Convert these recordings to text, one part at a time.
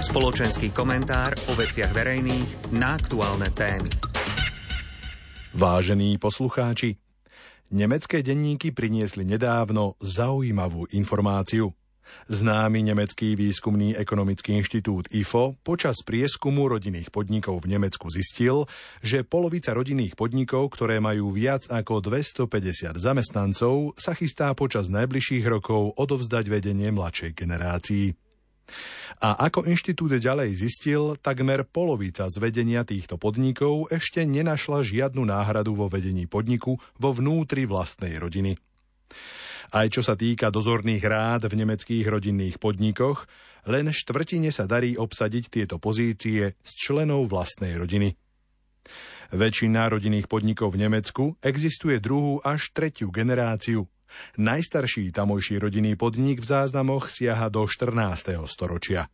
Spoločenský komentár o veciach verejných na aktuálne témy. Vážení poslucháči, nemecké denníky priniesli nedávno zaujímavú informáciu. Známy nemecký výskumný ekonomický inštitút IFO počas prieskumu rodinných podnikov v Nemecku zistil, že polovica rodinných podnikov, ktoré majú viac ako 250 zamestnancov, sa chystá počas najbližších rokov odovzdať vedenie mladšej generácii. A ako inštitút ďalej zistil, takmer polovica z vedenia týchto podnikov ešte nenašla žiadnu náhradu vo vedení podniku vo vnútri vlastnej rodiny. Aj čo sa týka dozorných rád v nemeckých rodinných podnikoch, len štvrtine sa darí obsadiť tieto pozície z členov vlastnej rodiny. Väčšina rodinných podnikov v Nemecku existuje druhú až tretiu generáciu. Najstarší tamojší rodinný podnik v záznamoch siaha do 14. storočia.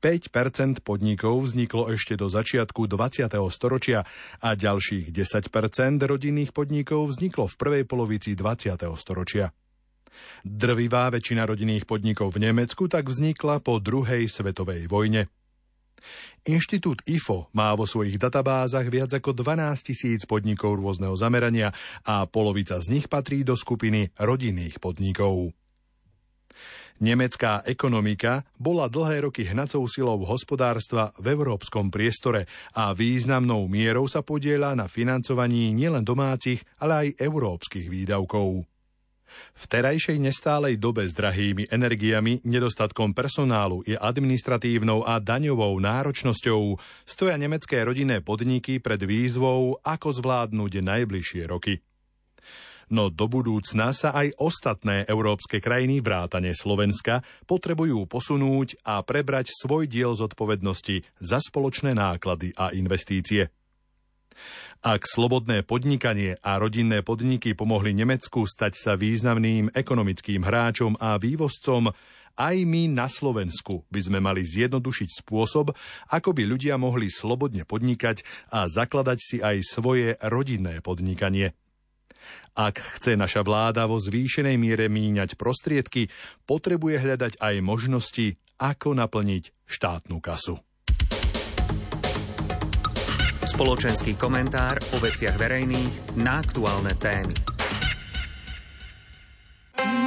5% podnikov vzniklo ešte do začiatku 20. storočia a ďalších 10% rodinných podnikov vzniklo v prvej polovici 20. storočia. Drvivá väčšina rodinných podnikov v Nemecku tak vznikla po druhej svetovej vojne. Inštitút IFO má vo svojich databázach viac ako 12 000 podnikov rôzneho zamerania a polovica z nich patrí do skupiny rodinných podnikov. Nemecká ekonomika bola dlhé roky hnacou silou hospodárstva v európskom priestore a významnou mierou sa podieľa na financovaní nielen domácich, ale aj európskych výdavkov. V terajšej nestálej dobe s drahými energiami, nedostatkom personálu i administratívnou a daňovou náročnosťou stoja nemecké rodinné podniky pred výzvou, ako zvládnuť najbližšie roky. No do budúcna sa aj ostatné európske krajiny vrátane Slovenska potrebujú posunúť a prebrať svoj diel zodpovednosti za spoločné náklady a investície. Ak slobodné podnikanie a rodinné podniky pomohli Nemecku stať sa významným ekonomickým hráčom a vývozcom, aj my na Slovensku by sme mali zjednodušiť spôsob, ako by ľudia mohli slobodne podnikať a zakladať si aj svoje rodinné podnikanie. Ak chce naša vláda vo zvýšenej miere míňať prostriedky, potrebuje hľadať aj možnosti, ako naplniť štátnu kasu. Spoločenský komentár o veciach verejných na aktuálne témy.